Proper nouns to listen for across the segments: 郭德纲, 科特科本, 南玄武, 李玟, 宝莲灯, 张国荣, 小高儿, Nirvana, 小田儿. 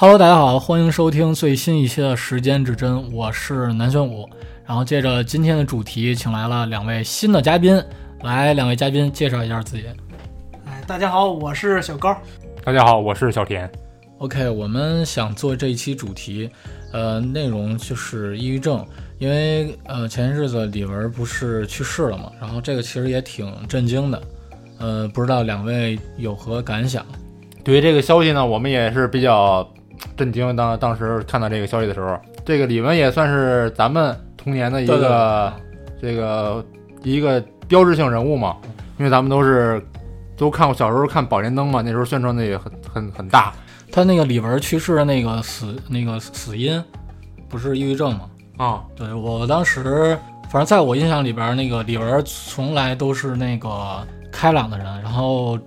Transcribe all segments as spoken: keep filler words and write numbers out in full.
Hello， 大家好，欢迎收听最新一期的时间指针，我是南玄武。然后接着今天的主题，请来了两位新的嘉宾，来，两位嘉宾介绍一下自己。哎，大家好，我是小高。大家好，我是小田。OK， 我们想做这一期主题，呃，内容就是抑郁症，因为呃前些日子李玟不是去世了嘛，然后这个其实也挺震惊的，呃，不知道两位有何感想？对于这个消息呢，我们也是比较震惊，当当时看到这个消息的时候，这个李玟也算是咱们童年的一个这个一个标志性人物嘛，因为咱们都是都看过小时候看《宝莲灯》嘛，那时候宣传的也很很很大。他那个李玟去世的那个死那个死因，不是抑郁症嘛？啊、哦，对我当时反正在我印象里边，那个李玟从来都是那个开朗的人，然后。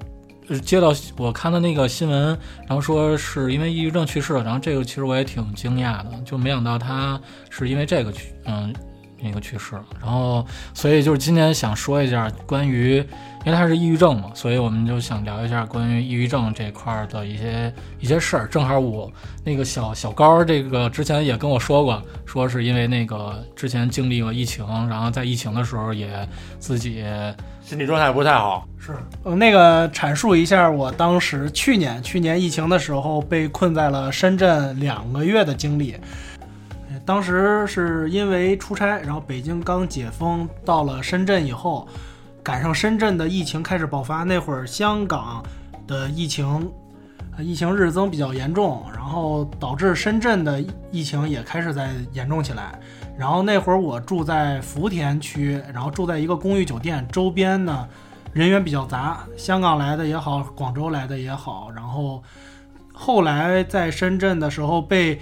接到我看的那个新闻，然后说是因为抑郁症去世了，然后这个其实我也挺惊讶的，就没想到他是因为这个去嗯那个去世了，然后所以就是今天想说一下关于，因为他是抑郁症嘛，所以我们就想聊一下关于抑郁症这块的一些一些事儿。正好我那个小小高这个之前也跟我说过，说是因为那个之前经历了疫情，然后在疫情的时候也自己心理状态不太好。是，嗯，那个阐述一下我当时去年去年疫情的时候被困在了深圳两个月的经历。当时是因为出差，然后北京刚解封，到了深圳以后，赶上深圳的疫情开始爆发。那会儿香港的疫情，疫情日增比较严重，然后导致深圳的疫情也开始在严重起来。然后那会儿我住在福田区，然后住在一个公寓酒店，周边呢人员比较杂，香港来的也好，广州来的也好。然后后来在深圳的时候被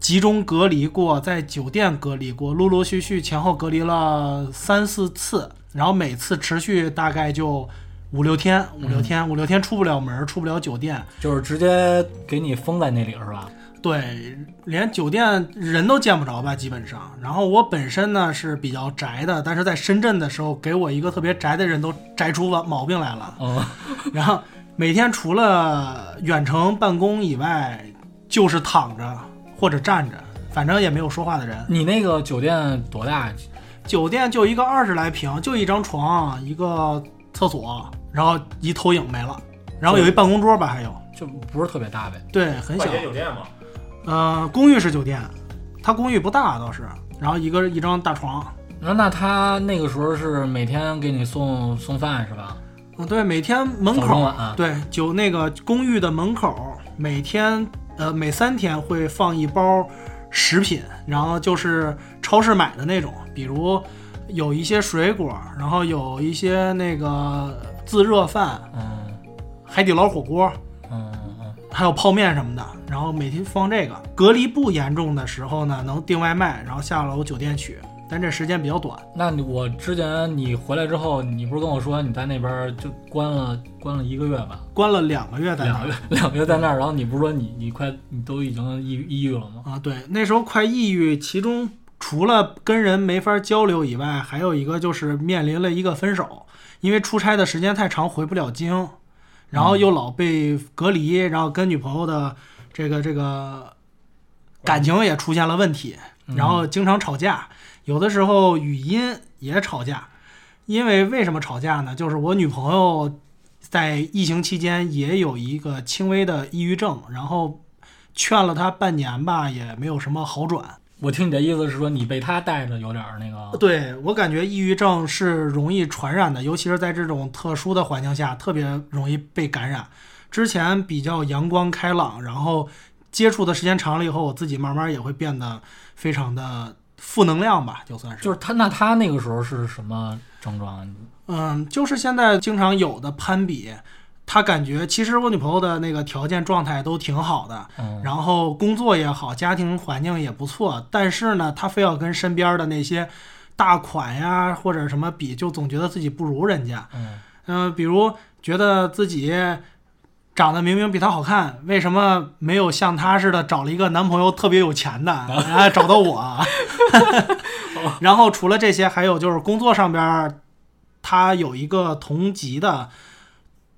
集中隔离过，在酒店隔离过，陆陆续续前后隔离了三四次，然后每次持续大概就五六天，五六天，嗯、五六天出不了门，出不了酒店，就是直接给你封在那里是吧？对，连酒店人都见不着吧，基本上。然后我本身呢是比较宅的，但是在深圳的时候，给我一个特别宅的人都宅出毛病来了。嗯，然后每天除了远程办公以外，就是躺着。或者站着，反正也没有说话的人。你那个酒店多大？酒店就一个二十来平，就一张床，一个厕所，然后一投影没了，然后有一办公桌吧，还有，就不是特别大呗。对，很小。快捷酒店嘛。呃，公寓式酒店，它公寓不大倒是，然后一个一张大床。那那他那个时候是每天给你送送饭是吧？嗯，对，每天门口，啊、对，就那个公寓的门口，每天。呃，每三天会放一包食品，然后就是超市买的那种，比如有一些水果，然后有一些那个自热饭，嗯，海底捞火锅，嗯，还有泡面什么的，然后每天放这个。隔离不严重的时候呢，能订外卖，然后下楼酒店取，但这时间比较短。那我之前你回来之后，你不是跟我说你在那边就关了关了一个月吧？关了两个月在那儿，两个两个月在那儿。然后你不是说你你快你都已经抑抑郁了吗？啊，对，那时候快抑郁，其中除了跟人没法交流以外，还有一个就是面临了一个分手，因为出差的时间太长，回不了京，然后又老被隔离，然后跟女朋友的这个这个感情也出现了问题，然后经常吵架。嗯，有的时候语音也吵架，因为为什么吵架呢？就是我女朋友在疫情期间也有一个轻微的抑郁症，然后劝了她半年吧，也没有什么好转。我听你的意思是说，你被她带着有点那个。对，我感觉抑郁症是容易传染的，尤其是在这种特殊的环境下，特别容易被感染。之前比较阳光开朗，然后接触的时间长了以后，我自己慢慢也会变得非常的负能量吧，就算是。就是他，那他那个时候是什么症状？嗯，就是现在经常有的攀比，他感觉其实我女朋友的那个条件状态都挺好的，嗯，然后工作也好，家庭环境也不错，但是呢，他非要跟身边的那些大款呀或者什么比，就总觉得自己不如人家。嗯，呃、比如觉得自己长得明明比他好看，为什么没有像他似的找了一个男朋友特别有钱的，然后找到我？然后除了这些，还有就是工作上边，他有一个同级的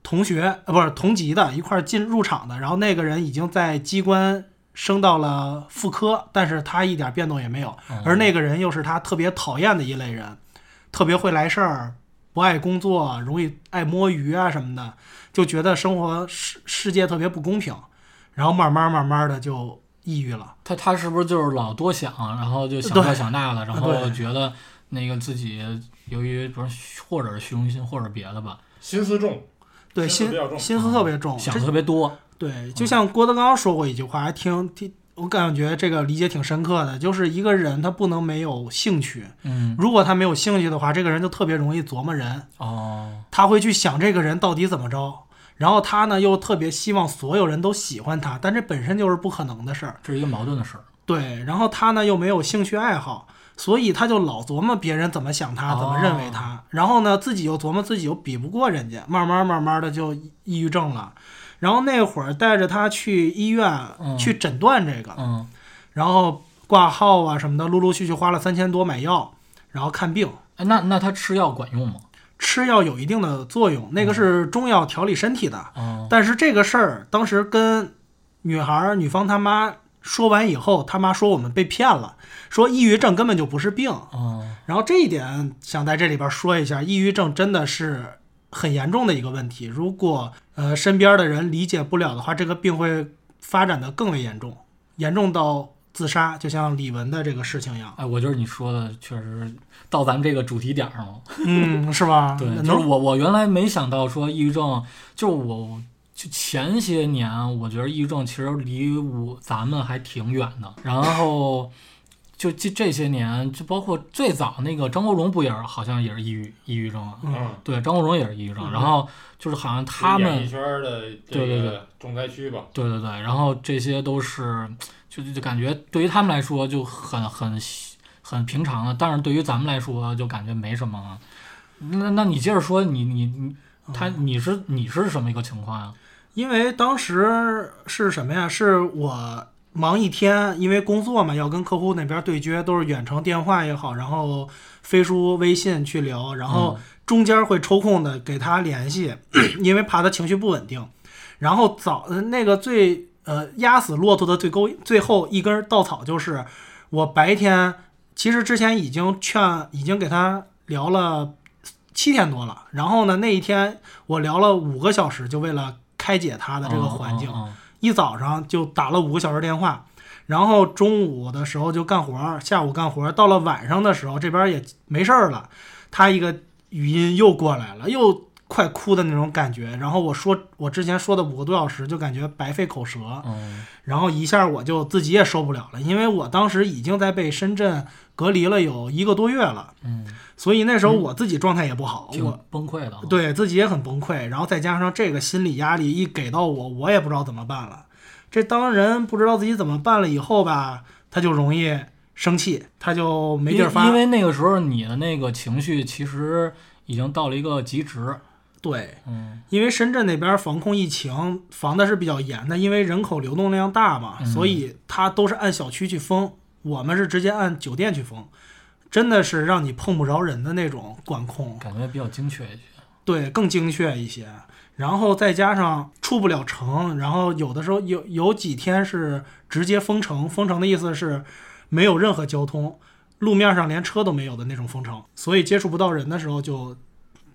同学，呃，不是同级的一块进入场的，然后那个人已经在机关升到了副科，但是他一点变动也没有，而那个人又是他特别讨厌的一类人，特别会来事儿，不爱工作，容易爱摸鱼啊什么的，就觉得生活世世界特别不公平，然后慢慢慢慢的就抑郁了。他他是不是就是老多想，然后就想这想那了，然后觉得那个自己由于不是或者是虚荣心或者别的吧，心思重，对，心心思特别重，想特别多。对，就像郭德纲说过一句话，还挺挺，我感觉这个理解挺深刻的，就是一个人他不能没有兴趣，嗯，如果他没有兴趣的话，这个人就特别容易琢磨人，哦，他会去想这个人到底怎么着，然后他呢又特别希望所有人都喜欢他，但这本身就是不可能的事儿，这是一个矛盾的事儿。对，然后他呢又没有兴趣爱好，所以他就老琢磨别人怎么想他，怎么认为他，哦，然后呢自己又琢磨自己又比不过人家，慢慢慢慢的就抑郁症了。然后那会儿带着他去医院，嗯，去诊断这个，嗯，然后挂号啊什么的，陆陆续续花了三千多买药，然后看病。哎，那那他吃药管用吗？吃药有一定的作用，那个是中药调理身体的。嗯，但是这个事儿当时跟女孩女方他妈说完以后，他妈说我们被骗了，说抑郁症根本就不是病。嗯，然后这一点想在这里边说一下，抑郁症真的是很严重的一个问题，如果呃身边的人理解不了的话，这个病会发展的更为严重，严重到自杀，就像李玟的这个事情一样。哎，我就是你说的，确实到咱们这个主题点上了，嗯，是吧？对，就是我我原来没想到说抑郁症，就是我就前些年我觉得抑郁症其实离我咱们还挺远的，然后。就这这些年，就包括最早那个张国荣不也是好像也是抑郁抑郁症啊？嗯，对，张国荣也是抑郁症。嗯，然后就是好像他们演艺圈的对对对重灾区吧？对对对，然后这些都是就就感觉对于他们来说就很很很平常的，但是对于咱们来说就感觉没什么了。那那你接着说，你你你他你是你是什么一个情况啊？因为当时是什么呀？是我。忙一天，因为工作嘛，要跟客户那边对接，都是远程电话也好，然后飞书微信去聊，然后中间会抽空的给他联系，嗯，因为怕他情绪不稳定。然后早那个最呃压死骆驼的最高最后一根稻草就是我白天其实之前已经劝已经给他聊了七天多了，然后呢那一天我聊了五个小时，就为了开解他的这个环境。哦哦哦，一早上就打了五个小时电话，然后中午的时候就干活，下午干活，到了晚上的时候这边也没事儿了，他一个语音又过来了，又快哭的那种感觉，然后我说我之前说的五个多小时就感觉白费口舌，嗯，然后一下我就自己也受不了了，因为我当时已经在被深圳隔离了有一个多月了，嗯，所以那时候我自己状态也不好，嗯，我崩溃了，对自己也很崩溃，然后再加上这个心理压力一给到我，我也不知道怎么办了。这当人不知道自己怎么办了以后吧，他就容易生气，他就没地儿发，因为那个时候你的那个情绪其实已经到了一个极值。对，嗯，因为深圳那边防控疫情防的是比较严的，因为人口流动量大嘛，所以它都是按小区去封，我们是直接按酒店去封，真的是让你碰不着人的那种管控，感觉比较精确一些。对，更精确一些。然后再加上出不了城，然后有的时候有有几天是直接封城，封城的意思是没有任何交通，路面上连车都没有的那种封城，所以接触不到人的时候就。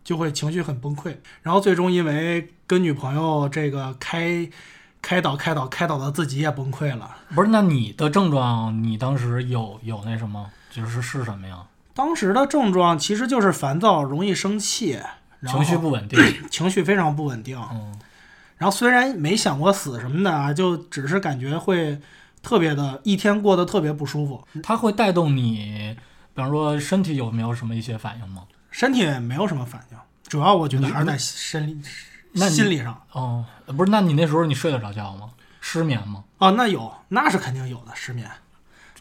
就会情绪很崩溃，然后最终因为跟女朋友这个开开导开导开导的自己也崩溃了。不是，那你的症状你当时有有那什么，就是是什么呀？当时的症状其实就是烦躁，容易生气，然后情绪不稳定，情绪非常不稳定。嗯，然后虽然没想过死什么的啊，就只是感觉会特别的，一天过得特别不舒服。它会带动你，比方说身体有没有什么一些反应吗？身体没有什么反应，主要我觉得还是在身理心理上。哦，不是，那你那时候你睡得着觉吗？失眠吗？哦，那有，那是肯定有的，失眠。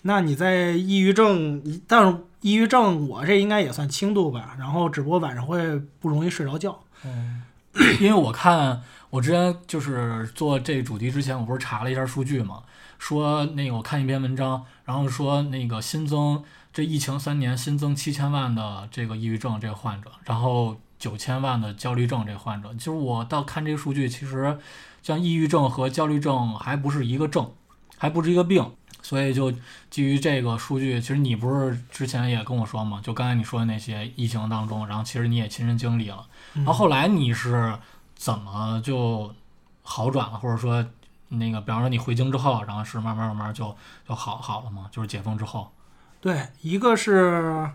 那你在抑郁症，但是抑郁症我这应该也算轻度吧，然后只不过晚上会不容易睡着觉。嗯，因为我看我之前就是做这个主题之前，我不是查了一下数据嘛，说那个我看一篇文章，然后说那个新增。这疫情三年新增七千万的这个抑郁症这个患者，然后九千万的焦虑症这个患者。就是我到看这个数据，其实像抑郁症和焦虑症还不是一个症，还不是一个病。所以就基于这个数据，其实你不是之前也跟我说嘛，就刚才你说的那些疫情当中，然后其实你也亲身经历了，然后后来你是怎么就好转了，或者说那个比方说你回京之后，然后是慢慢慢慢就就好好了嘛，就是解封之后。对，一个是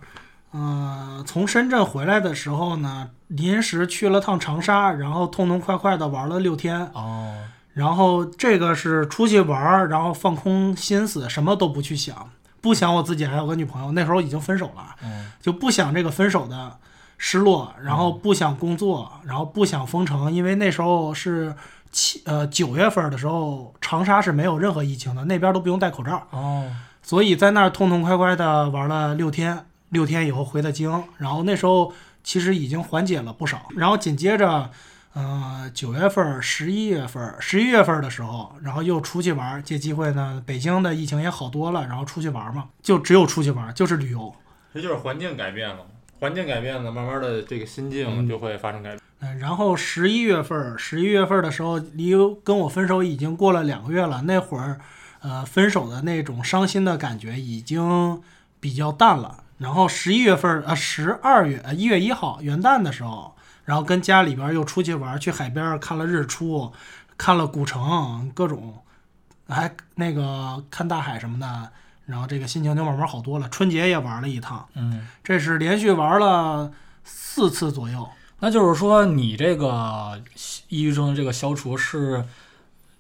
嗯、呃，从深圳回来的时候呢，临时去了趟长沙，然后痛痛快快的玩了六天。哦。然后这个是出去玩，然后放空心思，什么都不去想，不想我自己还有个女朋友，那时候已经分手了，嗯、就不想这个分手的失落，然后不想工作，嗯、然后不想封城，因为那时候是七呃九月份的时候，长沙是没有任何疫情的，那边都不用戴口罩。哦，所以在那儿痛痛快快的玩了六天，六天以后回的京，然后那时候其实已经缓解了不少，然后紧接着。呃，九月份、十一月份、十一月份的时候，然后又出去玩，借机会呢，北京的疫情也好多了，然后出去玩嘛，就只有出去玩，就是旅游。这就是环境改变了，环境改变了，慢慢的这个心境就会发生改变。嗯呃、然后十一月份、十一月份的时候，离跟我分手已经过了两个月了，那会儿，呃，分手的那种伤心的感觉已经比较淡了。然后十一月份，呃，十二月，一月一号元旦的时候。然后跟家里边又出去玩，去海边看了日出，看了古城，各种还那个看大海什么的，然后这个心情就慢慢好多了。春节也玩了一趟，嗯，这是连续玩了四次左右。那就是说你这个抑郁症这个消除是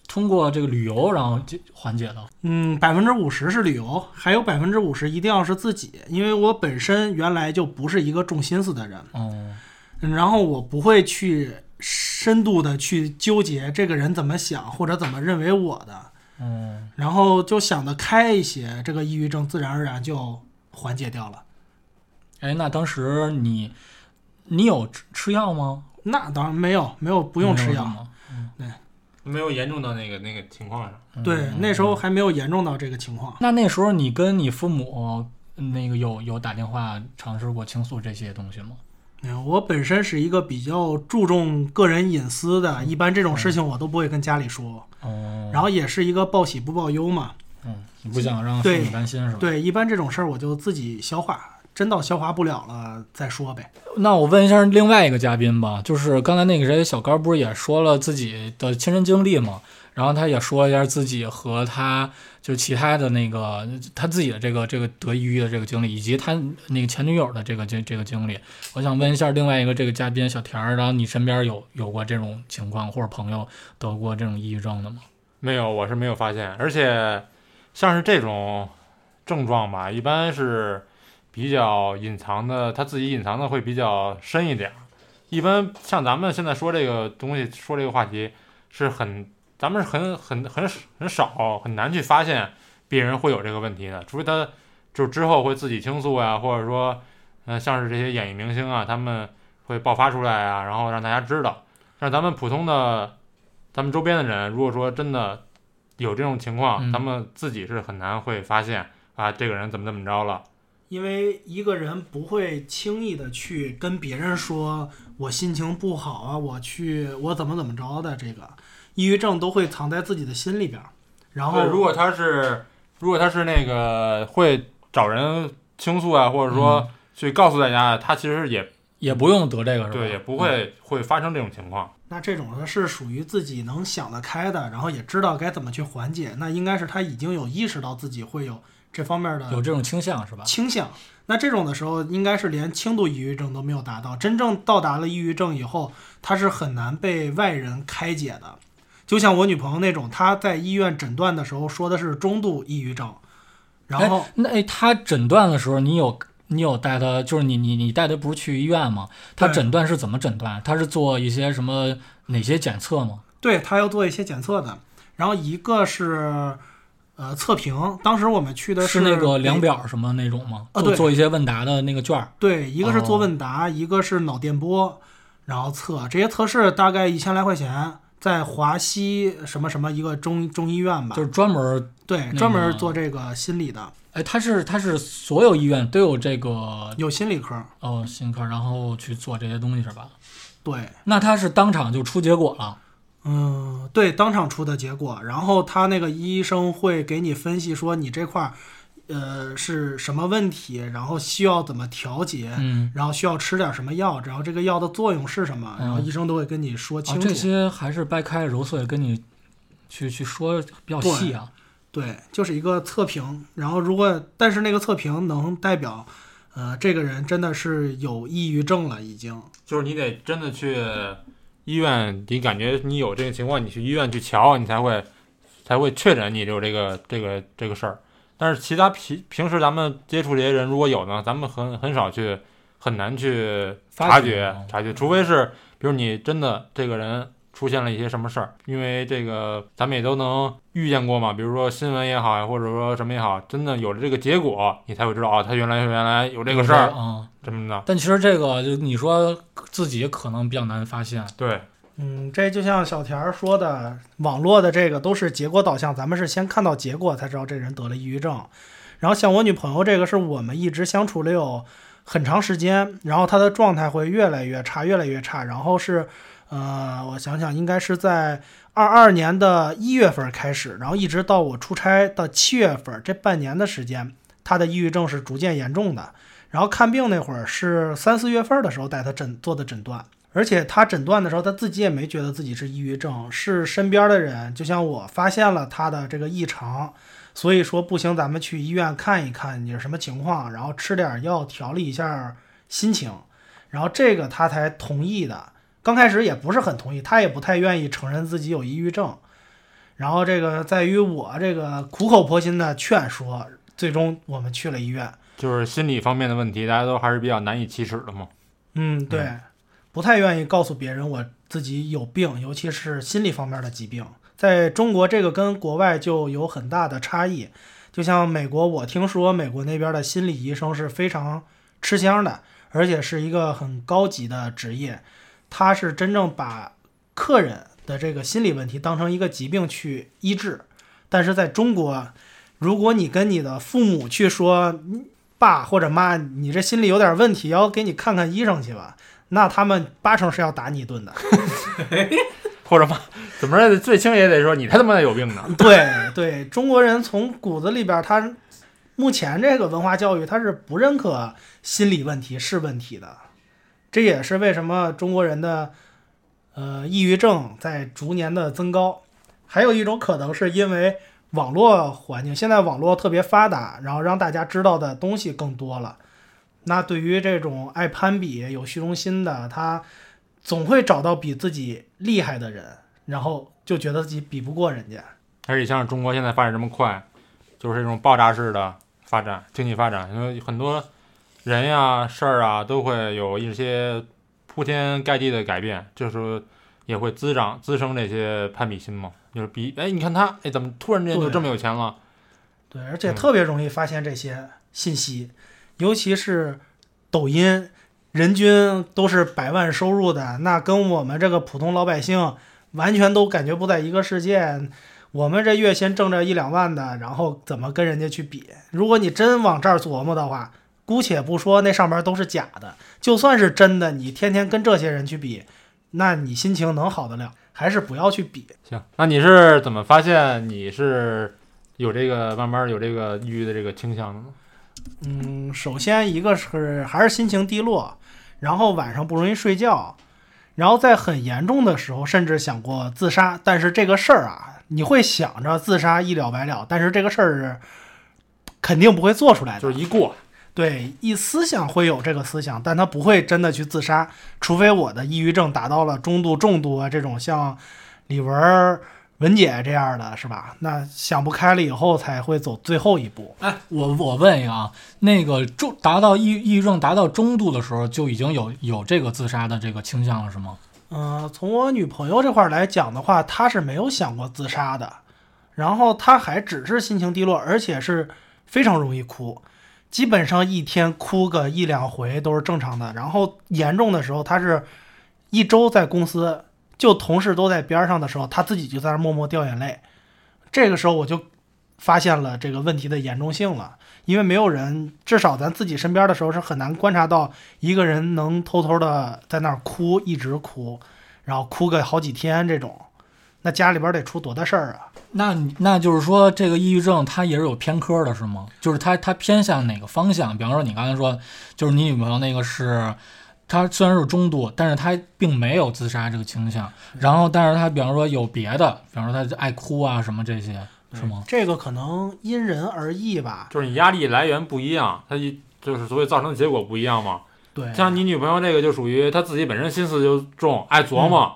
通过这个旅游然后缓解的？嗯，百分之五十是旅游，还有百分之五十一定要是自己，因为我本身原来就不是一个重心思的人，嗯，然后我不会去深度的去纠结这个人怎么想或者怎么认为我的，嗯，然后就想得开一些，这个抑郁症自然而然就缓解掉了。哎，那当时你你有吃药吗？那当然没有，没有，不用吃药，嗯，对，没有严重到那个那个情况上，嗯，对，那时候还没有严重到这个情况。那那时候你跟你父母那个有有打电话尝试过倾诉这些东西吗？我本身是一个比较注重个人隐私的，一般这种事情我都不会跟家里说。嗯，然后也是一个报喜不报忧嘛。嗯，你不想让父母担心是吧？对，一般这种事儿我就自己消化，真到消化不了了再说呗。那我问一下另外一个嘉宾吧，就是刚才那个谁小高不是也说了自己的亲身经历嘛？然后他也说一下自己和他就其他的那个他自己的这个这个得抑郁的这个经历，以及他那个前女友的这个这这个经历。我想问一下另外一个这个嘉宾小田，然后你身边有有过这种情况或者朋友得过这种抑郁症的吗？没有，我是没有发现，而且像是这种症状吧，一般是比较隐藏的，他自己隐藏的会比较深一点。一般像咱们现在说这个东西，说这个话题是很。咱们是很很很很少很难去发现别人会有这个问题的，除非他就之后会自己倾诉啊，或者说，呃，像是这些演艺明星啊，他们会爆发出来啊，然后让大家知道。但是咱们普通的，咱们周边的人，如果说真的有这种情况，嗯、咱们自己是很难会发现啊，这个人怎么怎么着了。因为一个人不会轻易的去跟别人说我心情不好啊，我去我怎么怎么着的这个。抑郁症都会藏在自己的心里边，然后如果他是如果他是那个会找人倾诉啊，或者说去告诉大家，嗯、他其实也也不用得这个，是吧？对，也不会、嗯、会发生这种情况。那这种呢是属于自己能想得开的，然后也知道该怎么去缓解。那应该是他已经有意识到自己会有这方面的有这种倾向，是吧？倾向。那这种的时候，应该是连轻度抑郁症都没有达到。真正到达了抑郁症以后，他是很难被外人开解的。就像我女朋友那种，她在医院诊断的时候说的是中度抑郁症，然后那她诊断的时候，你有你有带她，就是你你你带她不是去医院吗？她诊断是怎么诊断？她是做一些什么哪些检测吗？对，她要做一些检测的，然后一个是呃测评，当时我们去的是是那个量表什么那种吗？啊，对，做一些问答的那个卷。对，一个是做问答，哦、一个是脑电波，然后测这些测试大概一千来块钱。在华西什么什么一个中中医院吧，就是专门对、那个、专门做这个心理的。哎，他是他是所有医院都有这个有心理科哦，心科，然后去做这些东西是吧？对。那他是当场就出结果了？嗯，对，当场出的结果，然后他那个医生会给你分析说你这块呃是什么问题，然后需要怎么调节，嗯，然后需要吃点什么药，然后这个药的作用是什么，然后医生都会跟你说清楚。嗯啊、这些还是掰开揉碎跟你去去说比较细啊。对，对，就是一个测评，然后如果但是那个测评能代表呃这个人真的是有抑郁症了，已经。就是你得真的去医院，你感觉你有这个情况，你去医院去瞧，你才会才会确诊你有这个这个这个事儿。但是其他平平时咱们接触这些人，如果有呢，咱们很很少去，很难去察觉察觉，除非是比如你真的这个人出现了一些什么事儿，因为这个咱们也都能遇见过嘛，比如说新闻也好，或者说什么也好，真的有了这个结果，你才会知道啊、哦，他原来原来有这个事儿啊，什么的。但其实这个就你说自己可能比较难发现，对。嗯，这就像小田说的，网络的这个都是结果导向，咱们是先看到结果才知道这人得了抑郁症。然后像我女朋友这个，是我们一直相处了有很长时间，然后她的状态会越来越差，越来越差。然后是，呃，我想想，应该是在二二年的一月份开始，然后一直到我出差的七月份，这半年的时间，她的抑郁症是逐渐严重的。然后看病那会儿是三四月份的时候带她诊做的诊断。而且他诊断的时候，他自己也没觉得自己是抑郁症，是身边的人，就像我发现了他的这个异常，所以说不行，咱们去医院看一看你是什么情况，然后吃点药调理一下心情，然后这个他才同意的。刚开始也不是很同意，他也不太愿意承认自己有抑郁症，然后这个在于我这个苦口婆心的劝说，最终我们去了医院。就是心理方面的问题，大家都还是比较难以启齿的嘛。嗯，对。嗯，不太愿意告诉别人我自己有病，尤其是心理方面的疾病。在中国这个跟国外就有很大的差异，就像美国，我听说美国那边的心理医生是非常吃香的，而且是一个很高级的职业，他是真正把客人的这个心理问题当成一个疾病去医治。但是在中国，如果你跟你的父母去说，爸或者妈，你这心理有点问题，要给你看看医生去吧，那他们八成是要打你一顿的，或者嘛，怎么着最轻也得说你他妈有病呢。对对，中国人从骨子里边，他目前这个文化教育他是不认可心理问题是问题的，这也是为什么中国人的呃抑郁症在逐年的增高。还有一种可能是因为网络环境，现在网络特别发达，然后让大家知道的东西更多了。那对于这种爱攀比、有虚荣心的，他总会找到比自己厉害的人，然后就觉得自己比不过人家。而且像中国现在发展这么快，就是这种爆炸式的发展，经济发展，因为很多人呀、事儿啊，都会有一些铺天盖地的改变，就是也会滋长、滋生这些攀比心嘛。就是比，哎，你看他，哎，怎么突然间就这么有钱了？对，对，而且特别容易发现这些信息。嗯，尤其是抖音，人均都是百万收入的，那跟我们这个普通老百姓完全都感觉不在一个世界。我们这月薪挣着一两万的，然后怎么跟人家去比？如果你真往这儿琢磨的话，姑且不说那上面都是假的，就算是真的，你天天跟这些人去比，那你心情能好得了？还是不要去比。行，那你是怎么发现你是有这个慢慢有这个抑郁的这个倾向的呢？嗯，首先一个是还是心情低落，然后晚上不容易睡觉，然后在很严重的时候甚至想过自杀。但是这个事儿啊，你会想着自杀一了百了，但是这个事儿肯定不会做出来的，就是一过，对，一思想会有这个思想，但他不会真的去自杀，除非我的抑郁症达到了中度、重度啊，这种像李文文姐这样的是吧？那想不开了以后才会走最后一步。哎，我我问一个啊，那个中达到抑抑郁症达到中度的时候，就已经有有这个自杀的这个倾向了，是吗？嗯、呃，从我女朋友这块来讲的话，她是没有想过自杀的，然后她还只是心情低落，而且是非常容易哭，基本上一天哭个一两回都是正常的。然后严重的时候，她是一周在公司。就同事都在边上的时候，他自己就在那默默掉眼泪。这个时候我就发现了这个问题的严重性了，因为没有人，至少咱自己身边的时候是很难观察到一个人能偷偷的在那儿哭，一直哭，然后哭个好几天这种。那家里边得出多大事儿啊？那那就是说，这个抑郁症它也是有偏科的，是吗？就是它它偏向哪个方向？比方说你刚才说，就是你女朋友那个是，她虽然是中度，但是她并没有自杀这个倾向。然后，但是她比方说有别的，比方说她爱哭啊什么这些，是吗？这个可能因人而异吧。就是你压力来源不一样，它就是所谓造成的结果不一样嘛。对，像你女朋友这个就属于她自己本身心思就重，爱琢磨，嗯、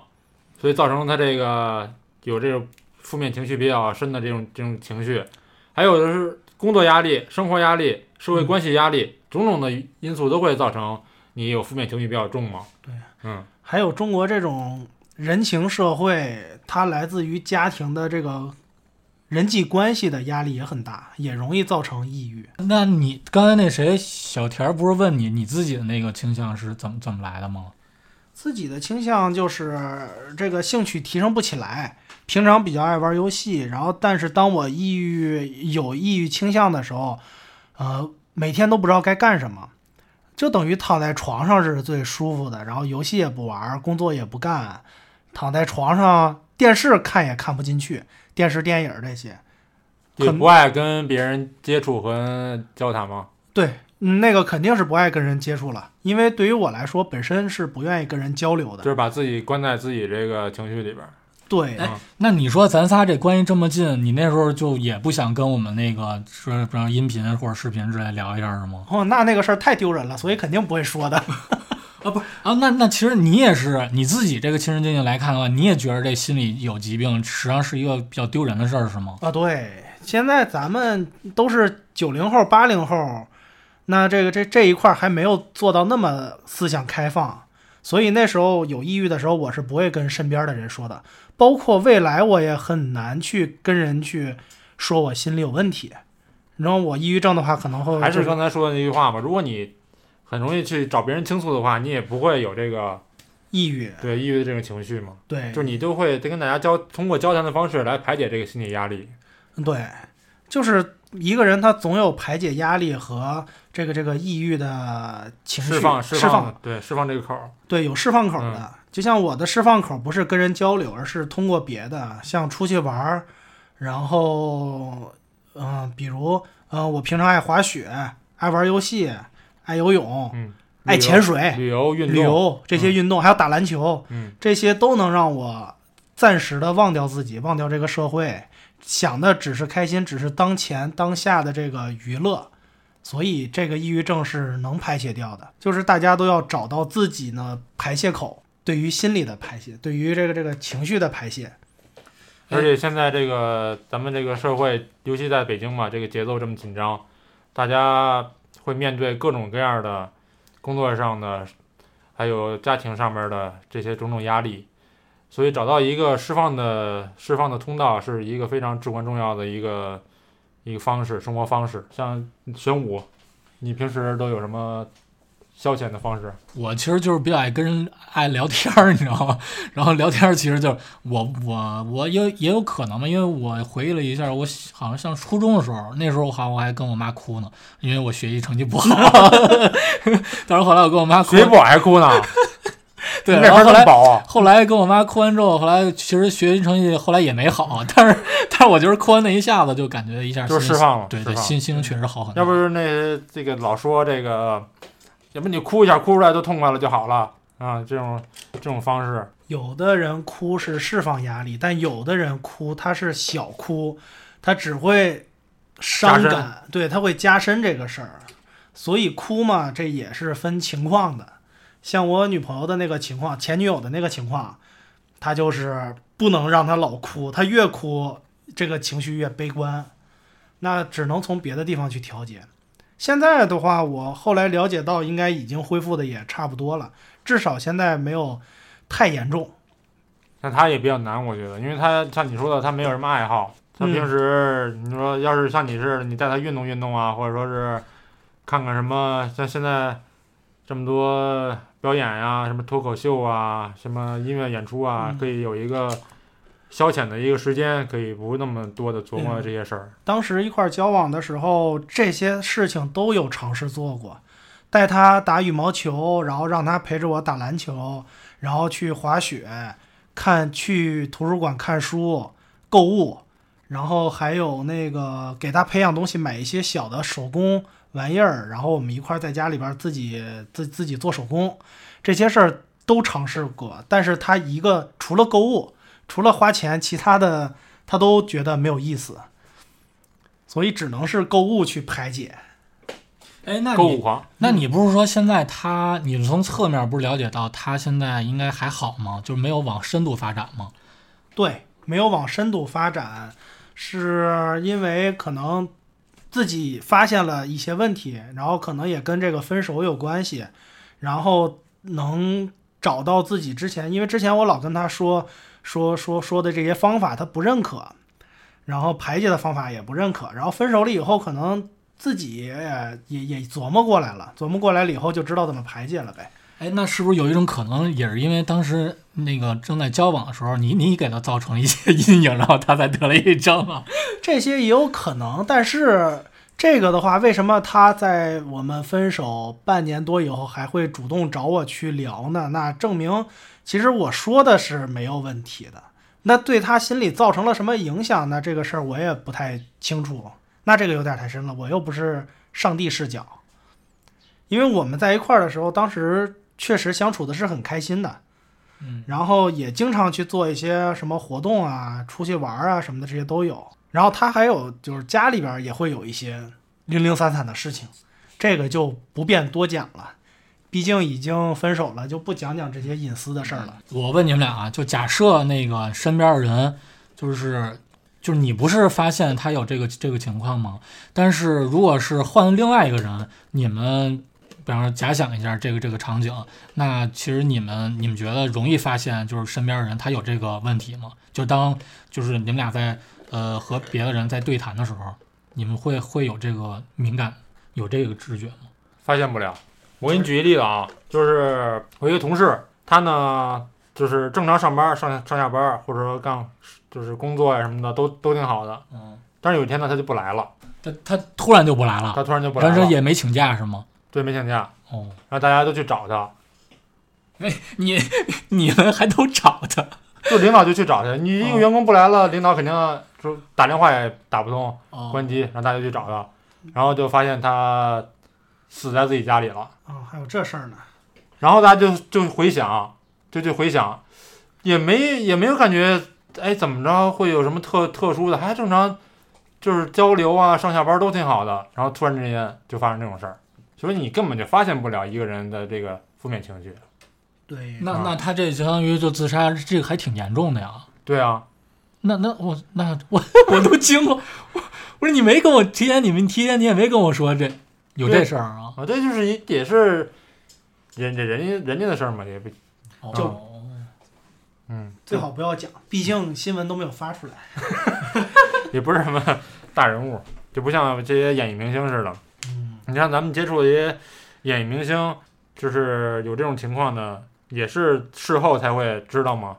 所以造成她这个有这种。负面情绪比较深的这种这种情绪，还有的是工作压力、生活压力、社会关系压力、嗯、种种的因素都会造成你有负面情绪比较重嘛。对，嗯，还有中国这种人情社会，它来自于家庭的这个人际关系的压力也很大，也容易造成抑郁。那你刚才那谁小田不是问你你自己的那个倾向是怎么怎么来的吗？自己的倾向就是这个兴趣提升不起来，平常比较爱玩游戏，然后但是当我抑郁有抑郁倾向的时候，呃，每天都不知道该干什么，就等于躺在床上是最舒服的，然后游戏也不玩，工作也不干，躺在床上电视看也看不进去，电视电影这些，也不爱跟别人接触和交谈吗？对。嗯，那个肯定是不爱跟人接触了，因为对于我来说本身是不愿意跟人交流的，就是把自己关在自己这个情绪里边。对、嗯、那你说咱仨这关系这么近，你那时候就也不想跟我们那个说音频或者视频之类聊一下是吗？哦，那那个事儿太丢人了，所以肯定不会说的啊，不是啊，那那其实你也是你自己这个亲身经历来看的话，你也觉得这心理有疾病实际上是一个比较丢人的事儿是吗？啊，对，现在咱们都是九零后、八零后。那这个这这一块还没有做到那么思想开放，所以那时候有抑郁的时候，我是不会跟身边的人说的，包括未来我也很难去跟人去说我心里有问题。然后我抑郁症的话，可能会还是刚才说的那句话吧，如果你很容易去找别人倾诉的话，你也不会有这个抑郁，对抑郁的这种情绪嘛。对，就你都会跟大家交通过交谈的方式来排解这个心理压力。对，就是。一个人他总有排解压力和这个这个抑郁的情绪释放释 放, 释放对释放这个口，对，有释放口的、嗯、就像我的释放口不是跟人交流，而是通过别的，像出去玩，然后嗯、呃，比如呃，我平常爱滑雪、爱玩游戏、爱游泳、嗯、爱潜水、旅游运动旅游这些运动、嗯、还有打篮球、嗯、这些都能让我暂时的忘掉自己，忘掉这个社会，想的只是开心，只是当前当下的这个娱乐，所以这个抑郁症是能排泄掉的。就是大家都要找到自己呢排泄口，对于心理的排泄，对于这个这个情绪的排泄。而且现在这个咱们这个社会，尤其在北京嘛，这个节奏这么紧张，大家会面对各种各样的工作上的，还有家庭上面的这些种种压力。所以找到一个释放的释放的通道是一个非常至关重要的一个一个方式，生活方式。像玄武，你平时都有什么消遣的方式？我其实就是比较爱跟人爱聊天，你知道吗？然后聊天其实就是我我我也也有可能嘛，因为我回忆了一下，我好像上初中的时候，那时候好像我还跟我妈哭呢，因为我学习成绩不好。但是后来我跟我妈哭，谁不还哭呢？对，然后后来后来跟我妈哭完之后，后来其实学习成绩后来也没好，但是但是我就是哭完那一下子就感觉一下就是释放了，对对，心心确实好很多。要不是那这个老说这个，要不你哭一下，哭出来就痛快了就好了啊，这种这种方式。有的人哭是释放压力，但有的人哭他是小哭，他只会伤感，对，他会加深这个事儿，所以哭嘛，这也是分情况的。像我女朋友的那个情况，前女友的那个情况，她就是不能让她老哭，她越哭这个情绪越悲观，那只能从别的地方去调节。现在的话，我后来了解到应该已经恢复的也差不多了，至少现在没有太严重。那她也比较难，我觉得，因为她像你说的，她没有什么爱好，她平时、嗯、你说要是像你是你带她运动运动啊，或者说是看看什么，像现在这么多表演呀、啊，什么脱口秀啊，什么音乐演出啊、嗯，可以有一个消遣的一个时间，可以不那么多的琢磨这些事儿。当时一块交往的时候，这些事情都有尝试做过，带他打羽毛球，然后让他陪着我打篮球，然后去滑雪，看去图书馆看书、购物，然后还有那个给他培养东西，买一些小的手工玩意儿，然后我们一块在家里边自己自自己做手工，这些事儿都尝试过。但是他一个除了购物，除了花钱，其他的他都觉得没有意思，所以只能是购物去排解。哎，那你购物狂，那你不是说现在他，你从侧面不是了解到他现在应该还好吗？就是没有往深度发展吗？对，没有往深度发展，是因为可能自己发现了一些问题，然后可能也跟这个分手有关系，然后能找到自己之前，因为之前我老跟他说说说说的这些方法他不认可，然后排解的方法也不认可，然后分手了以后可能自己也也也琢磨过来了，琢磨过来了以后就知道怎么排解了呗。哎，那是不是有一种可能，也是因为当时那个正在交往的时候，你你给他造成一些阴影，然后他才得了抑郁症啊？这些也有可能，但是这个的话，为什么他在我们分手半年多以后还会主动找我去聊呢？那证明其实我说的是没有问题的。那对他心里造成了什么影响呢？这个事儿我也不太清楚。那这个有点太深了，我又不是上帝视角。因为我们在一块儿的时候，当时确实相处的是很开心的，嗯，然后也经常去做一些什么活动啊，出去玩啊什么的，这些都有。然后他还有就是家里边也会有一些零零散散的事情，这个就不便多讲了，毕竟已经分手了，就不讲讲这些隐私的事儿了。我问你们俩啊，就假设那个身边的人，就是就是你不是发现他有这个这个情况吗？但是如果是换另外一个人，你们比方说假想一下这个这个场景，那其实你们你们觉得容易发现就是身边的人他有这个问题吗？就当就是你们俩在呃和别的人在对谈的时候，你们会会有这个敏感，有这个直觉吗？发现不了。我给你举一例子啊，就是我一个同事，他呢就是正常上班上上下班，或者说干就是工作呀什么的都都挺好的，嗯，但是有一天呢他就不来了，他他突然就不来了，他突然就不来了，但是也没请假是吗？对，没请假。哦，然后大家都去找他，哎，你你们还都找他？就领导就去找他，你一个员工不来了，哦，领导肯定就打电话也打不通，关机，然后大家去找他，然后就发现他死在自己家里了。哦，还有这事儿呢。然后大家就就回想，就就回想，也没也没有感觉，哎，怎么着会有什么特特殊的？还正常，就是交流啊，上下班都挺好的。然后突然之间就发生这种事儿，所以你根本就发现不了一个人的这个负面情绪。对，那那他这相当于就自杀，这个还挺严重的呀。对啊，那那我那我我都惊了，我我说你没跟我提前，你们提前你也没跟我说这有这事儿啊？啊，这就是也是人人人家人家的事儿嘛，也不就，哦，嗯，最好不要讲，毕竟新闻都没有发出来，也不是什么大人物，就不像这些演艺明星似的。嗯，你看咱们接触的一些演艺明星，就是有这种情况的。也是事后才会知道吗？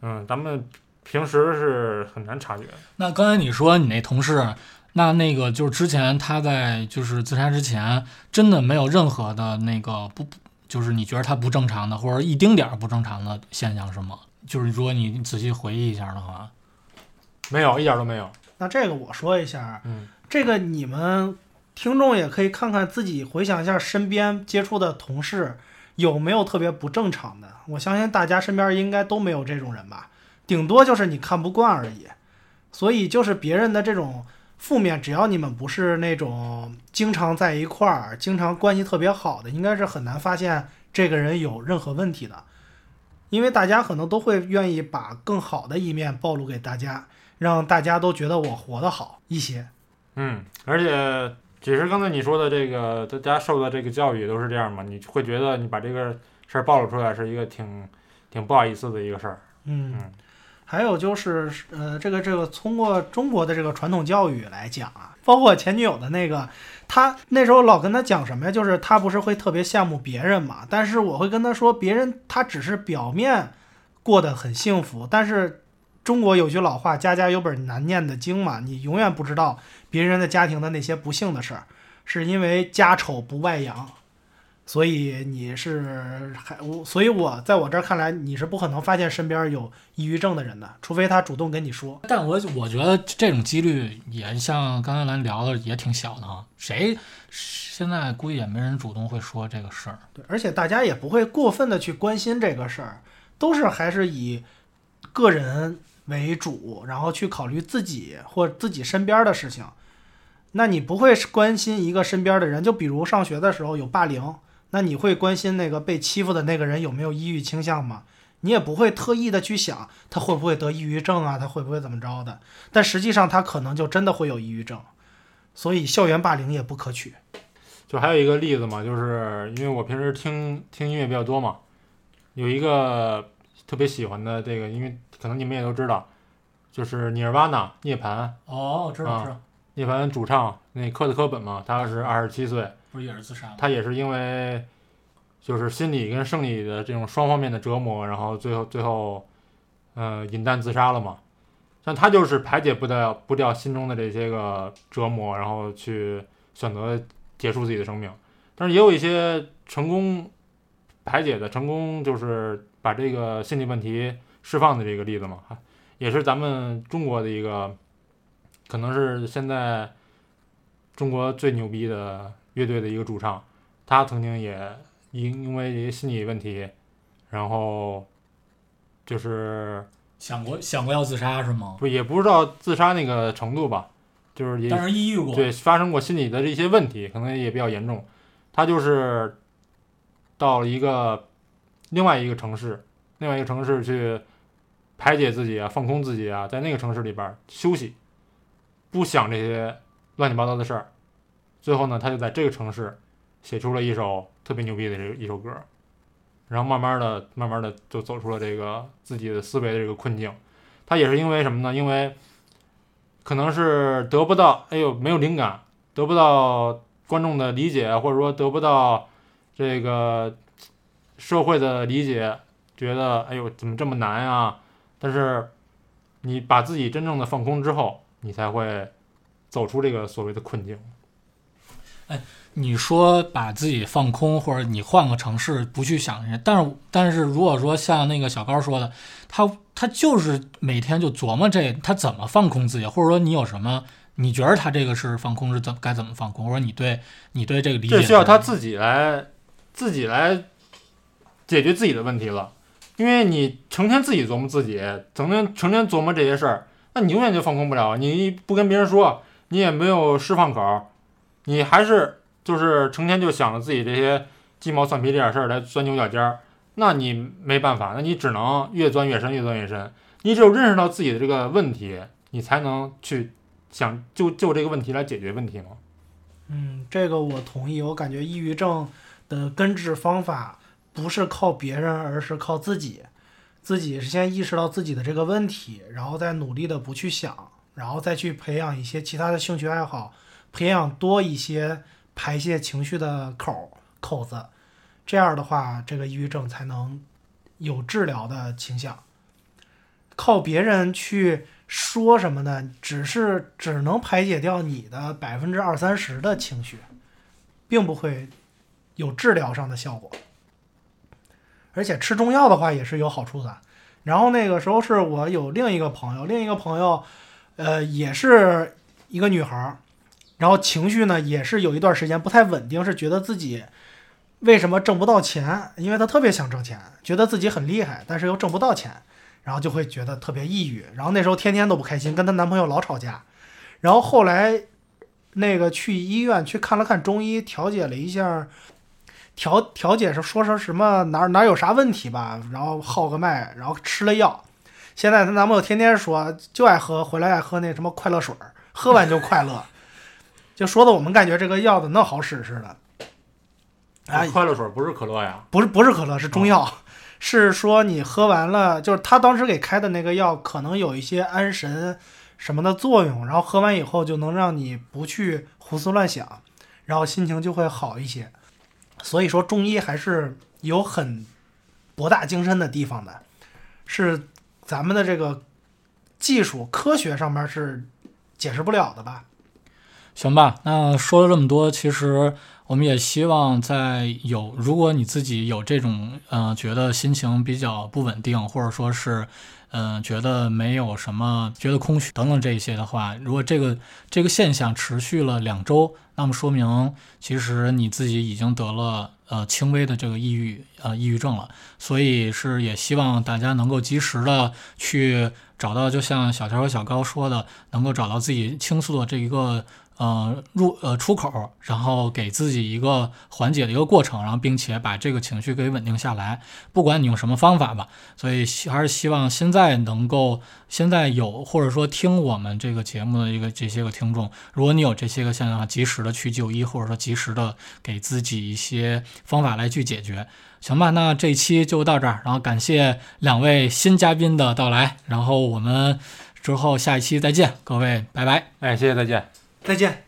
嗯，咱们平时是很难察觉。那刚才你说你那同事，那那个就是之前他在就是自杀之前，真的没有任何的那个不就是你觉得他不正常的或者一丁点不正常的现象是吗？就是说你仔细回忆一下的话，没有，一点都没有。那这个我说一下，嗯，这个你们听众也可以看看自己回想一下身边接触的同事。有没有特别不正常的？我相信大家身边应该都没有这种人吧，顶多就是你看不惯而已。所以就是别人的这种负面，只要你们不是那种经常在一块儿、经常关系特别好的，应该是很难发现这个人有任何问题的。因为大家可能都会愿意把更好的一面暴露给大家，让大家都觉得我活得好一些。嗯，而且其实刚才你说的这个，大家受的这个教育都是这样嘛？你会觉得你把这个事儿暴露出来是一个挺挺不好意思的一个事儿。嗯，嗯还有就是，呃，这个这个通过中国的这个传统教育来讲啊，包括前女友的那个，他那时候老跟他讲什么呀？就是他不是会特别羡慕别人嘛？但是我会跟他说，别人他只是表面过得很幸福，但是中国有句老话，家家有本难念的经嘛，你永远不知道别人的家庭的那些不幸的事儿，是因为家丑不外扬。所以你是还，所以我在我这儿看来，你是不可能发现身边有抑郁症的人的，除非他主动跟你说。但我我觉得这种几率也像刚才咱聊的也挺小的啊，谁现在估计也没人主动会说这个事儿。对，而且大家也不会过分的去关心这个事儿，都是还是以个人为主，然后去考虑自己或自己身边的事情。那你不会关心一个身边的人，就比如上学的时候有霸凌。那你会关心那个被欺负的那个人有没有抑郁倾向吗？你也不会特意的去想他会不会得抑郁症啊，他会不会怎么着的，但实际上他可能就真的会有抑郁症，所以校园霸凌也不可取。就还有一个例子嘛，就是因为我平时听听音乐比较多嘛，有一个特别喜欢的这个，因为可能你们也都知道，就是 Nirvana 涅槃。哦，知道知道、嗯、涅槃主唱那科特科本嘛，他是二十七岁，不是也是自杀吗？他也是因为就是心理跟生理的这种双方面的折磨，然后最后最后呃饮弹自杀了嘛。但他就是排解不掉不掉心中的这些个折磨，然后去选择结束自己的生命。但是也有一些成功排解的，成功就是把这个心理问题释放的这个例子嘛，也是咱们中国的一个，可能是现在中国最牛逼的乐队的一个主唱，他曾经也因为一些心理问题，然后就是想过想过要自杀是吗？不，也不知道自杀那个程度吧，就是也但是抑郁过，对，发生过心理的这些问题，可能也比较严重。他就是到了一个另外一个城市，另外一个城市去排解自己啊，放空自己啊，在那个城市里边休息，不想这些乱七八糟的事儿。最后呢，他就在这个城市写出了一首特别牛逼的这一首歌，然后慢慢的、慢慢的就走出了这个自己的思维的这个困境。他也是因为什么呢？因为可能是得不到，哎呦，没有灵感，得不到观众的理解，或者说得不到这个社会的理解，觉得哎呦，怎么这么难啊？但是你把自己真正的放空之后，你才会走出这个所谓的困境。哎，你说把自己放空，或者你换个城市不去想这些，但是但是如果说像那个小高说的，他他就是每天就琢磨这他怎么放空自己，或者说你有什么，你觉得他这个是放空是怎么该怎么放空，或者你对你对这个理解，这需要他自己来自己来解决自己的问题了。因为你成天自己琢磨自己，成天成天琢磨这些事儿，那你永远就放空不了，你不跟别人说，你也没有释放口。你还是就是成天就想着自己这些鸡毛蒜皮这点事儿来钻牛角尖儿，那你没办法，那你只能越钻越深，越钻越深。你只有认识到自己的这个问题，你才能去想就就这个问题来解决问题嘛。嗯，这个我同意。我感觉抑郁症的根治方法不是靠别人，而是靠自己。自己是先意识到自己的这个问题，然后再努力的不去想，然后再去培养一些其他的兴趣爱好。培养多一些排泄情绪的口口子，这样的话这个抑郁症才能有治疗的倾向。靠别人去说什么呢，只是只能排解掉你的百分之二三十的情绪，并不会有治疗上的效果。而且吃中药的话也是有好处的。然后那个时候是我有另一个朋友，另一个朋友呃也是一个女孩，然后情绪呢也是有一段时间不太稳定，是觉得自己为什么挣不到钱，因为他特别想挣钱，觉得自己很厉害，但是又挣不到钱，然后就会觉得特别抑郁。然后那时候天天都不开心，跟她男朋友老吵架。然后后来那个去医院去看了看中医，调解了一下，调调解是说说什么哪哪有啥问题吧，然后号个脉，然后吃了药。现在她男朋友天天说就爱喝，回来爱喝那什么快乐水，喝完就快乐。就说的我们感觉这个药怎么那好使似的。哎，快乐水不是可乐呀？不是，不是可乐，是中药。是说你喝完了，就是他当时给开的那个药，可能有一些安神什么的作用，然后喝完以后就能让你不去胡思乱想，然后心情就会好一些。所以说中医还是有很博大精深的地方的，是咱们的这个技术科学上面是解释不了的吧。行吧，那说了这么多，其实我们也希望在有，如果你自己有这种呃觉得心情比较不稳定，或者说是嗯、呃、觉得没有什么，觉得空虚等等这一些的话，如果这个这个现象持续了两周，那么说明其实你自己已经得了呃轻微的这个抑郁呃抑郁症了。所以是也希望大家能够及时的去找到，就像小乔和小高说的，能够找到自己倾诉的这一个呃入呃出口，然后给自己一个缓解的一个过程，然后并且把这个情绪给稳定下来，不管你用什么方法吧。所以还是希望现在能够现在有或者说听我们这个节目的一个这些个听众，如果你有这些个现象，及时的去就医，或者说及时的给自己一些方法来去解决。行吧，那这一期就到这儿，然后感谢两位新嘉宾的到来，然后我们之后下一期再见，各位拜拜。哎，谢谢，再见。再见。